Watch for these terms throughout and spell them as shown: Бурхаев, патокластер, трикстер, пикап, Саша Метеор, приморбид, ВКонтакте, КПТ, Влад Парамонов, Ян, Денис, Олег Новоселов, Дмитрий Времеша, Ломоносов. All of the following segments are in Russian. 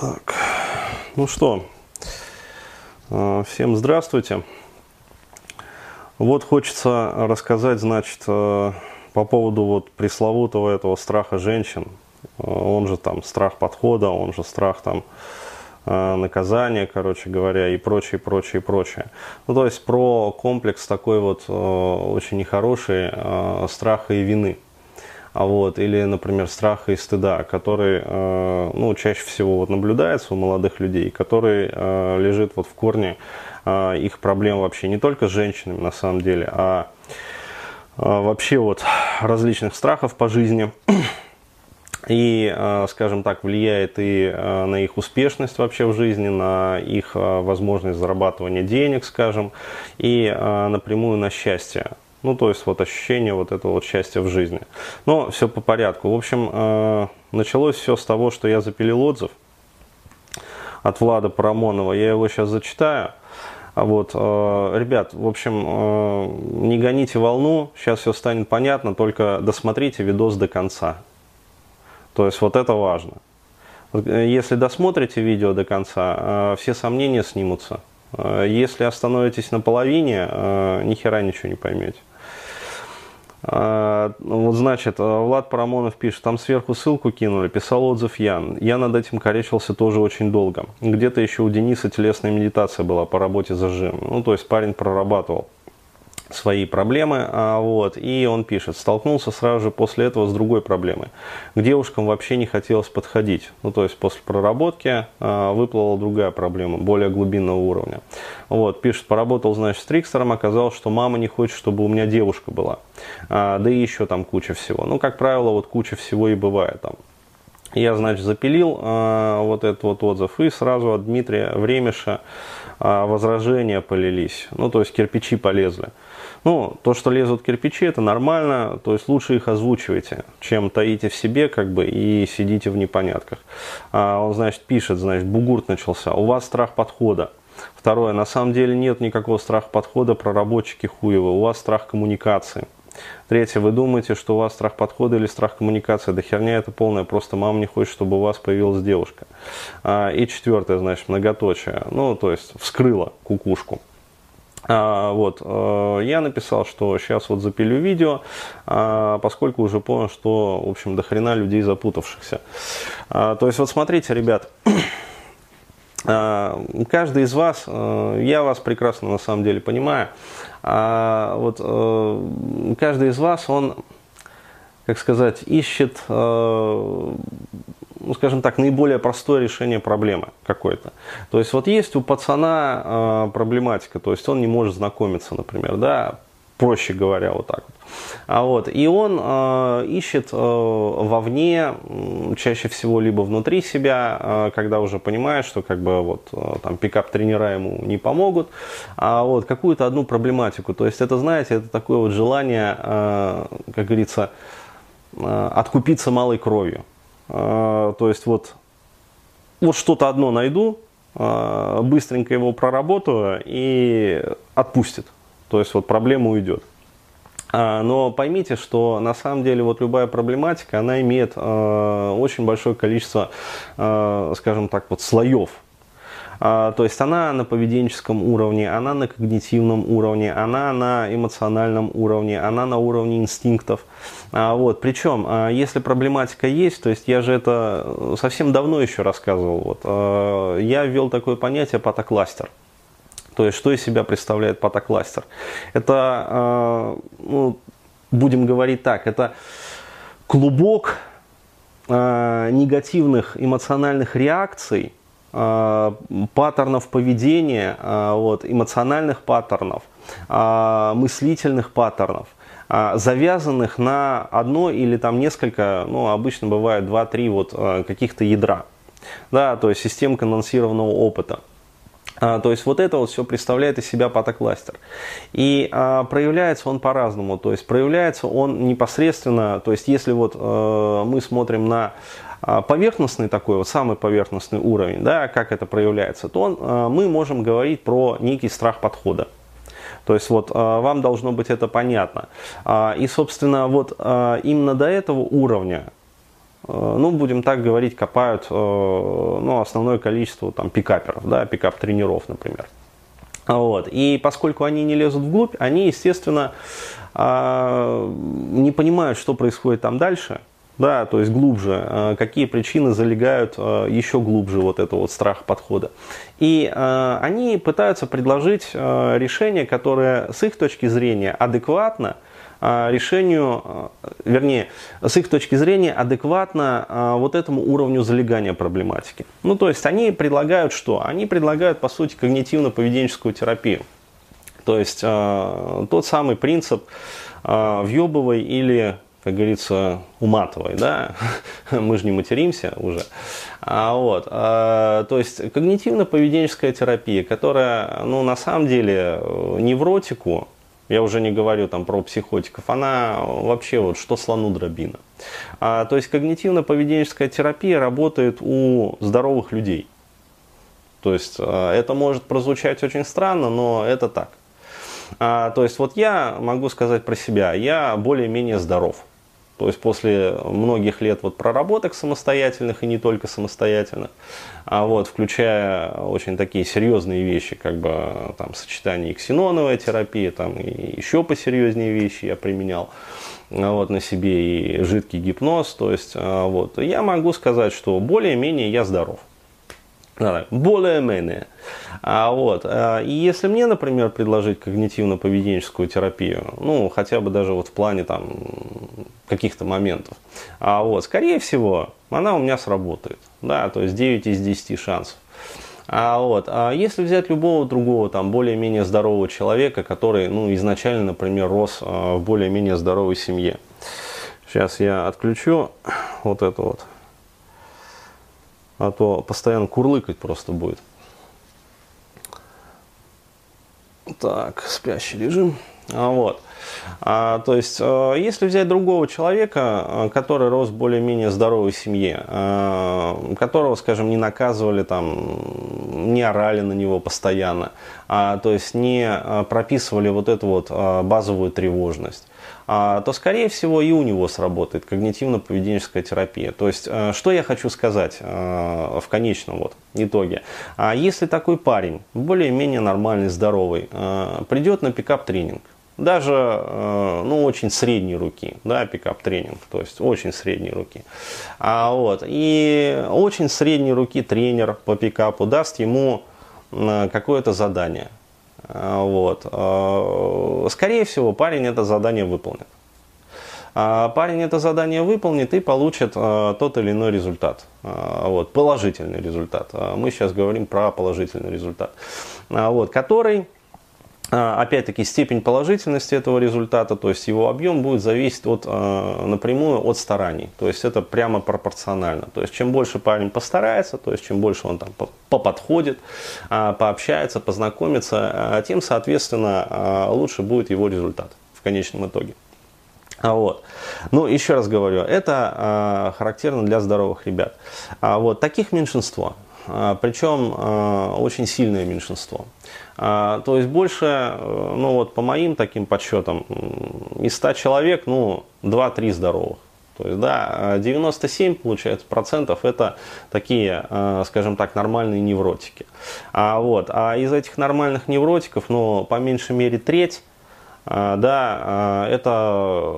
Так, ну что, всем здравствуйте. Вот хочется рассказать, значит, по поводу вот пресловутого этого страха женщин. Он же там страх подхода, он же страх там наказания, короче говоря, и прочее, прочее, прочее. Ну, то есть про комплекс такой вот очень нехороший страха и вины. Вот, или, например, страха и стыда, который ну, чаще всего вот наблюдается у молодых людей, который лежит вот в корне их проблем вообще не только с женщинами на самом деле, а вообще вот различных страхов по жизни. И, скажем так, влияет и на их успешность вообще в жизни, на их возможность зарабатывания денег, скажем, и напрямую на счастье. Ну, то есть, вот ощущение вот этого вот счастья в жизни. Но все по порядку. В общем, началось все с того, что я запилил отзыв от Влада Парамонова. Я его сейчас зачитаю. Вот, ребят, в общем, не гоните волну. Сейчас все станет понятно. Только досмотрите видос до конца. То есть, вот это важно. Если досмотрите видео до конца, все сомнения снимутся. Если остановитесь на половине, ни хера ничего не поймете. Вот, значит, Влад Парамонов пишет, там сверху ссылку кинули, писал отзыв Ян. Я над этим корячился тоже очень долго. Где-то еще у Дениса телесная медитация была по работе с зажимом. Ну, то есть парень прорабатывал свои проблемы, вот, и он пишет, столкнулся сразу же после этого с другой проблемой. К девушкам вообще не хотелось подходить. Ну, то есть после проработки выплыла другая проблема, более глубинного уровня. Вот, пишет, поработал, значит, с трикстером, оказалось, что мама не хочет, чтобы у меня девушка была. Да и еще там куча всего. Ну, как правило, вот куча всего и бывает там. Я, значит, запилил вот этот вот отзыв, и сразу от Дмитрия Времеша возражения полились. Ну, то есть кирпичи полезли. Ну, то, что лезут кирпичи, это нормально, то есть лучше их озвучивайте, чем таите в себе, как бы, и сидите в непонятках. Он, значит, пишет, значит, бугурт начался, у вас страх подхода. Второе, на самом деле нет никакого страха подхода, проработчики хуевы, у вас страх коммуникации. Третье, вы думаете, что у вас страх подхода или страх коммуникации? Да херня это полная, просто мама не хочет, чтобы у вас появилась девушка. И четвертое, значит, многоточие, ну, то есть вскрыло кукушку. Вот, я написал, что сейчас вот запилю видео, поскольку уже понял, что, в общем, до хрена людей запутавшихся. То есть, вот смотрите, ребят, каждый из вас, я вас прекрасно на самом деле понимаю, вот каждый из вас, он, как сказать, ищет, ну, скажем так, наиболее простое решение проблемы какой-то. То есть вот есть у пацана проблематика, то есть он не может знакомиться, например, да, проще говоря, вот так вот. А вот и он ищет вовне, чаще всего либо внутри себя, когда уже понимает, что как бы вот там пикап-тренера ему не помогут, а вот какую-то одну проблематику. То есть это, знаете, это такое вот желание, как говорится, откупиться малой кровью. То есть вот что-то одно найду, быстренько его проработаю и отпустит. То есть вот проблема уйдет. Но поймите, что на самом деле вот любая проблематика, она имеет очень большое количество, скажем так, вот слоев. То есть она на поведенческом уровне, она на когнитивном уровне, она на эмоциональном уровне, она на уровне инстинктов. Вот. Причем, если проблематика есть, то есть я же это совсем давно еще рассказывал, вот, я ввел такое понятие патокластер. То есть, что из себя представляет патокластер? Это, ну, будем говорить так, это клубок негативных эмоциональных реакций, паттернов поведения, вот, эмоциональных паттернов, мыслительных паттернов, завязанных на одно или там несколько, ну, обычно бывает 2-3 вот каких-то ядра, да, то есть систем конденсированного опыта. То есть вот это вот все представляет из себя патокластер. И проявляется он по-разному. То есть проявляется он непосредственно, то есть если вот мы смотрим на поверхностный такой, вот самый поверхностный уровень, да, как это проявляется, то мы можем говорить про некий страх подхода. То есть вот вам должно быть это понятно. И собственно вот именно до этого уровня ну, будем так говорить, копают, ну, основное количество там пикаперов, да, пикап-тренеров, например. Вот. И поскольку они не лезут вглубь, они, естественно, не понимают, что происходит там дальше, да, то есть глубже, какие причины залегают еще глубже вот этого вот страха подхода. И они пытаются предложить решение, которое с их точки зрения адекватно решению, вернее, с их точки зрения адекватно вот этому уровню залегания проблематики. Ну, то есть они предлагают что? Они предлагают, по сути, когнитивно-поведенческую терапию. То есть тот самый принцип въебывай или, как говорится, уматывай, да, мы же не материмся уже. Вот. То есть когнитивно-поведенческая терапия, которая, ну, на самом деле, невротику, я уже не говорю там про психотиков, она вообще вот что слону дробина. То есть когнитивно-поведенческая терапия работает у здоровых людей. То есть это может прозвучать очень странно, но это так. То есть вот я могу сказать про себя, я более-менее здоров. То есть после многих лет вот проработок самостоятельных и не только самостоятельных, вот, включая очень такие серьезные вещи, как бы там сочетание и ксеноновой терапии, там и еще посерьезнее вещи я применял вот, на себе и жидкий гипноз. То есть вот, я могу сказать, что более-менее я здоров. Более-менее. Вот. И если мне, например, предложить когнитивно-поведенческую терапию, ну, хотя бы даже вот в плане там каких-то моментов, вот, скорее всего, она у меня сработает. Да, то есть 9 из 10 шансов. Вот. А если взять любого другого, там, более-менее здорового человека, который, ну, изначально, например, рос в более-менее здоровой семье. Сейчас я отключу вот это вот. А то постоянно курлыкать просто будет. Так, спящий режим. Вот. То есть, если взять другого человека, который рос в более-менее здоровой семье, которого, скажем, не наказывали, там, не орали на него постоянно, то есть не прописывали вот эту вот базовую тревожность, то, скорее всего, и у него сработает когнитивно-поведенческая терапия. То есть, что я хочу сказать в конечном вот итоге. Если такой парень, более-менее нормальный, здоровый, придет на пикап-тренинг, даже, ну, очень средней руки, да, пикап-тренинг, то есть очень средней руки. Вот, и очень средней руки тренер по пикапу даст ему какое-то задание. Вот. Скорее всего, парень это задание выполнит. Парень это задание выполнит и получит тот или иной результат. Вот, положительный результат. Мы сейчас говорим про положительный результат. Вот, который, опять-таки, степень положительности этого результата, то есть его объем будет зависеть от, напрямую от стараний. То есть это прямо пропорционально. То есть чем больше парень постарается, то есть чем больше он там поподходит, пообщается, познакомится, тем, соответственно, лучше будет его результат в конечном итоге. Вот. Ну, еще раз говорю, это характерно для здоровых ребят. Вот. Таких меньшинство. Причем очень сильное меньшинство. То есть больше, ну вот по моим таким подсчетам, из 100 человек, ну, 2-3 здоровых. То есть, да, 97, получается, процентов это такие, скажем так, нормальные невротики. Вот. А из этих нормальных невротиков, ну, по меньшей мере, треть, да, это,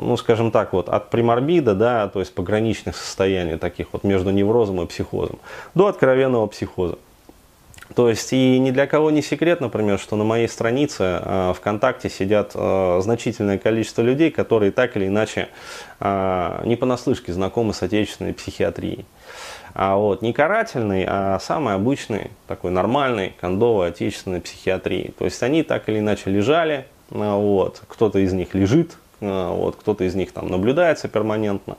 ну, скажем так, вот от приморбида, да, то есть пограничных состояний таких вот между неврозом и психозом, до откровенного психоза. То есть и ни для кого не секрет, например, что на моей странице ВКонтакте сидят значительное количество людей, которые так или иначе не понаслышке знакомы с отечественной психиатрией. Вот, не карательный, а самый обычный, такой нормальный, кондовый отечественной психиатрии. То есть они так или иначе лежали, вот, кто-то из них лежит, вот, кто-то из них там наблюдается перманентно,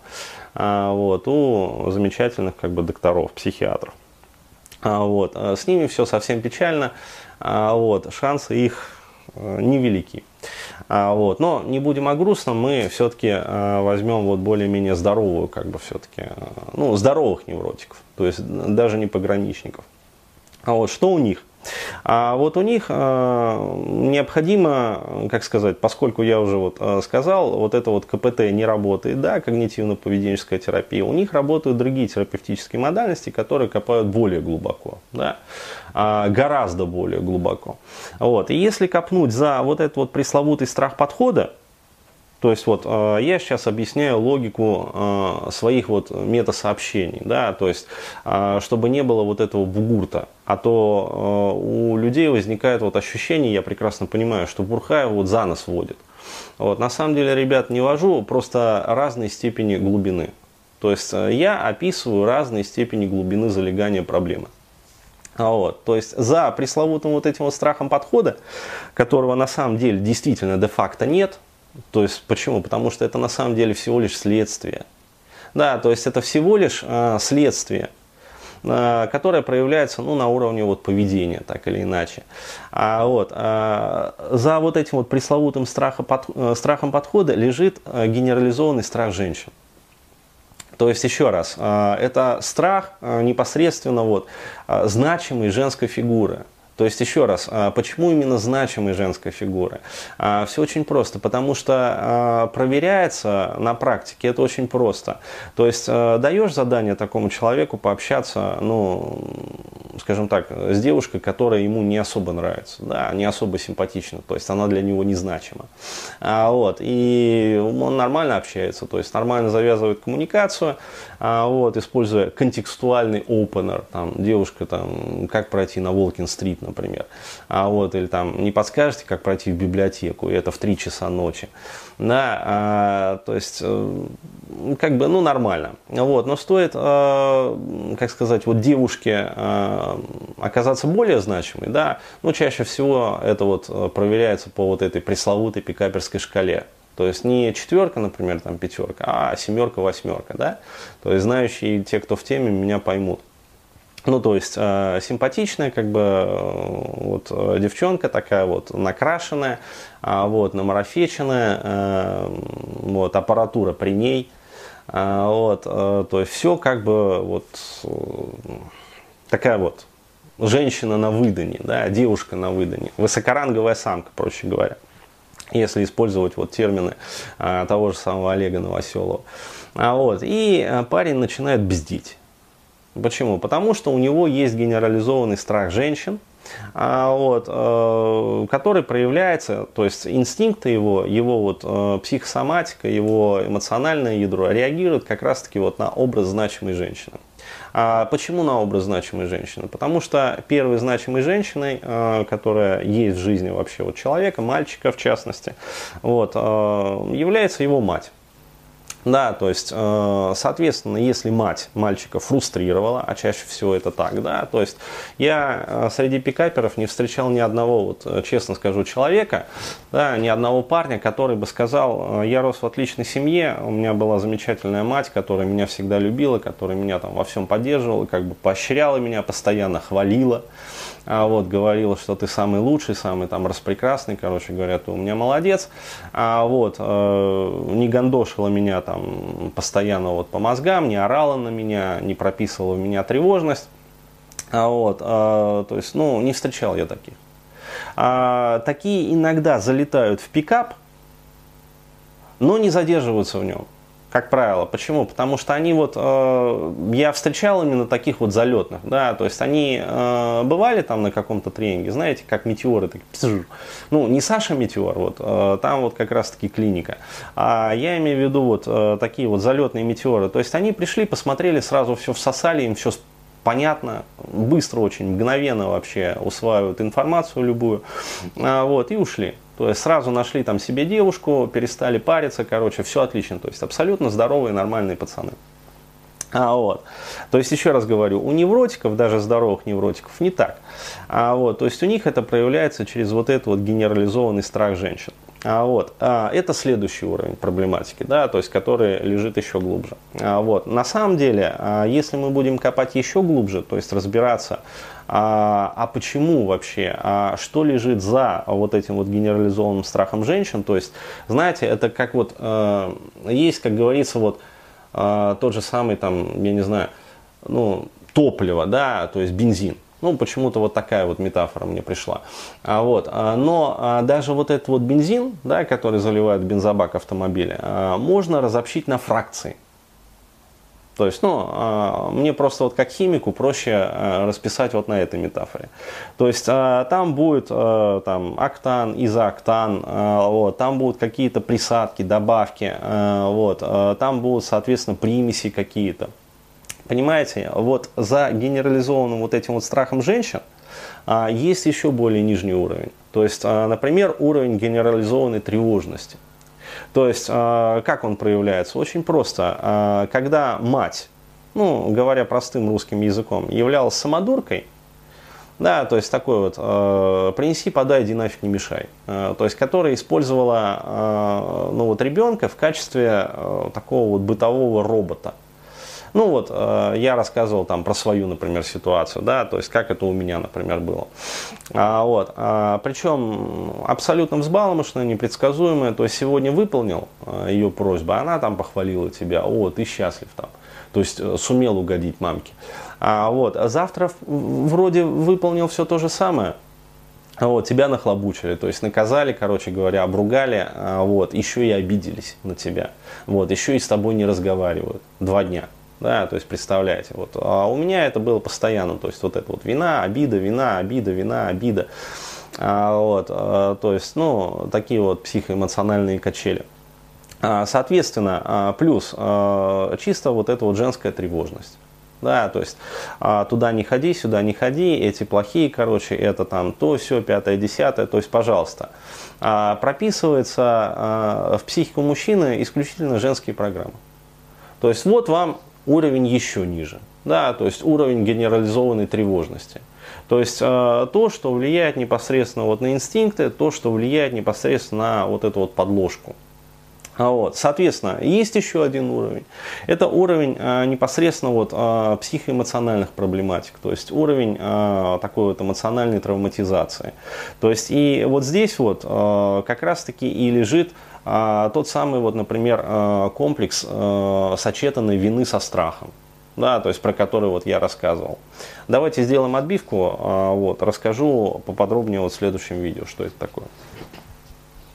вот, у замечательных, как бы, докторов, психиатров. Вот. С ними все совсем печально, вот. Шансы их невелики. Вот. Но не будем о грустном, мы все-таки возьмем вот более-менее здоровую, как бы, все-таки, ну, здоровых невротиков, то есть даже не пограничников. А вот что у них? А вот у них необходимо, как сказать, поскольку я уже сказал, это КПТ не работает, да, когнитивно-поведенческая терапия, у них работают другие терапевтические модальности, которые копают более глубоко, да, гораздо более глубоко. Вот. И если копнуть за этот пресловутый страх подхода, то есть я сейчас объясняю логику своих метасообщений, да, то есть чтобы не было этого бугурта, а то у людей возникает ощущение, я прекрасно понимаю, что Бурхаев за нос водит. На самом деле, ребят, не вожу, просто разной степени глубины. То есть я описываю разные степени глубины залегания проблемы. То есть за пресловутым этим страхом подхода, которого на самом деле действительно де-факто нет. То есть, почему? Потому что это на самом деле всего лишь следствие. Да, то есть это всего лишь следствие, которое проявляется на уровне поведения, так или иначе. За этим пресловутым страхом подхода лежит генерализованный страх женщин. То есть, еще раз, это страх непосредственно значимой женской фигуры. То есть, еще раз, почему именно значимой женской фигуры? Все очень просто, потому что проверяется на практике, это очень просто. То есть, даешь задание такому человеку пообщаться, скажем так, с девушкой, которая ему не особо нравится, да, не особо симпатична, то есть, она для него незначима. И он нормально общается, то есть, нормально завязывает коммуникацию, используя контекстуальный опенер, там, девушка, там, как пройти на Волкин-стрит, например, или там не подскажете, как пройти в библиотеку, и это в 3 часа ночи, да, то есть, как бы, нормально, но стоит, как сказать, девушке оказаться более значимой, да, чаще всего это проверяется по этой пресловутой пикаперской шкале. То есть не 4, например, там 5, а 7, 8, да? То есть знающие те, кто в теме, меня поймут. То есть симпатичная, как бы, девчонка такая накрашенная, намарафеченная, аппаратура при ней, то есть все как бы такая женщина на выдане, да, девушка на выдане, высокоранговая самка, проще говоря. Если использовать термины того же самого Олега Новоселова. И парень начинает бздить. Почему? Потому что у него есть генерализованный страх женщин, который проявляется, то есть инстинкты его психосоматика, его эмоциональное ядро реагирует как раз-таки на образ значимой женщины. Почему на образ значимой женщины? Потому что первой значимой женщиной, которая есть в жизни вообще человека, мальчика в частности, является его мать. Да, то есть, соответственно, если мать мальчика фрустрировала, а чаще всего это так, да, то есть я среди пикаперов не встречал ни одного, честно скажу, человека, да, ни одного парня, который бы сказал: я рос в отличной семье, у меня была замечательная мать, которая меня всегда любила, которая меня там во всем поддерживала, как бы поощряла меня, постоянно хвалила, говорила, что ты самый лучший, самый там распрекрасный, короче говоря, ты у меня молодец, не гандошила меня там постоянно по мозгам, не орала на меня, не прописывала в меня тревожность, то есть, не встречал я таких. Такие иногда залетают в пикап, но не задерживаются в нем. Как правило. Почему? Потому что они я встречал именно таких залетных, да, то есть они бывали там на каком-то тренинге, знаете, как метеоры, так, не Саша Метеор, там как раз-таки клиника, а я имею в виду такие залетные метеоры, то есть они пришли, посмотрели, сразу все всосали, им все понятно, быстро очень, мгновенно вообще усваивают информацию любую, и ушли. То есть сразу нашли там себе девушку, перестали париться, короче, все отлично. То есть абсолютно здоровые, нормальные пацаны. То есть, еще раз говорю, у невротиков, даже здоровых невротиков, не так. То есть у них это проявляется через генерализованный страх женщин. Это следующий уровень проблематики, да, то есть который лежит еще глубже. На самом деле, если мы будем копать еще глубже, то есть разбираться, а почему вообще, что лежит за этим генерализованным страхом женщин, то есть, знаете, это как есть, как говорится, тот же самый там, я не знаю, топливо, да, то есть бензин. Ну, почему-то вот такая вот метафора мне пришла. Но даже вот этот вот бензин, да, который заливают в бензобак автомобиля, можно разобщить на фракции. То есть, ну, мне просто вот как химику проще расписать вот на этой метафоре. То есть, там будет там, октан, изооктан, вот, там будут какие-то присадки, добавки, вот, там будут, соответственно, примеси какие-то. Понимаете, вот за генерализованным вот этим вот страхом женщин есть еще более нижний уровень. То есть, например, уровень генерализованной тревожности. То есть, как он проявляется? Очень просто. Когда мать, ну, говоря простым русским языком, являлась самодуркой, да, то есть, такой вот, принеси, подай, иди нафиг, не мешай. То есть, которая использовала, ну, вот, ребенка в качестве такого вот бытового робота. Ну вот, я рассказывал там про свою, например, ситуацию, да, то есть как это у меня, например, было. Вот, причем абсолютно взбалмошная, непредсказуемая, то есть сегодня выполнил ее просьбу, она там похвалила тебя, о, ты счастлив там, то есть сумел угодить мамке. Вот, а завтра вроде выполнил все то же самое. Вот, тебя нахлобучили, то есть наказали, короче говоря, обругали, вот, еще и обиделись на тебя, вот, еще и с тобой не разговаривают 2 дня. Да, то есть, представляете, вот. А у меня это было постоянно, то есть, вот это вот вина, обида, вина, обида, вина, обида. Вот, то есть, ну, такие вот психоэмоциональные качели. Соответственно, плюс чисто вот эта вот женская тревожность. Да, то есть, туда не ходи, сюда не ходи, эти плохие, короче, это там то, все, 5-е, 10-е, то есть, пожалуйста. Прописывается в психику мужчины исключительно женские программы. То есть, вот вам уровень еще ниже, да, то есть уровень генерализованной тревожности. То есть то, что влияет непосредственно вот на инстинкты, то, что влияет непосредственно на вот эту вот подложку. Вот. Соответственно, есть еще один уровень. Это уровень непосредственно вот, психоэмоциональных проблематик, то есть уровень такой вот эмоциональной травматизации. То есть и вот здесь вот как раз-таки и лежит тот самый, вот, например, комплекс сочетанной вины со страхом, да, то есть про который вот я рассказывал. Давайте сделаем отбивку, вот, расскажу поподробнее вот в следующем видео, что это такое.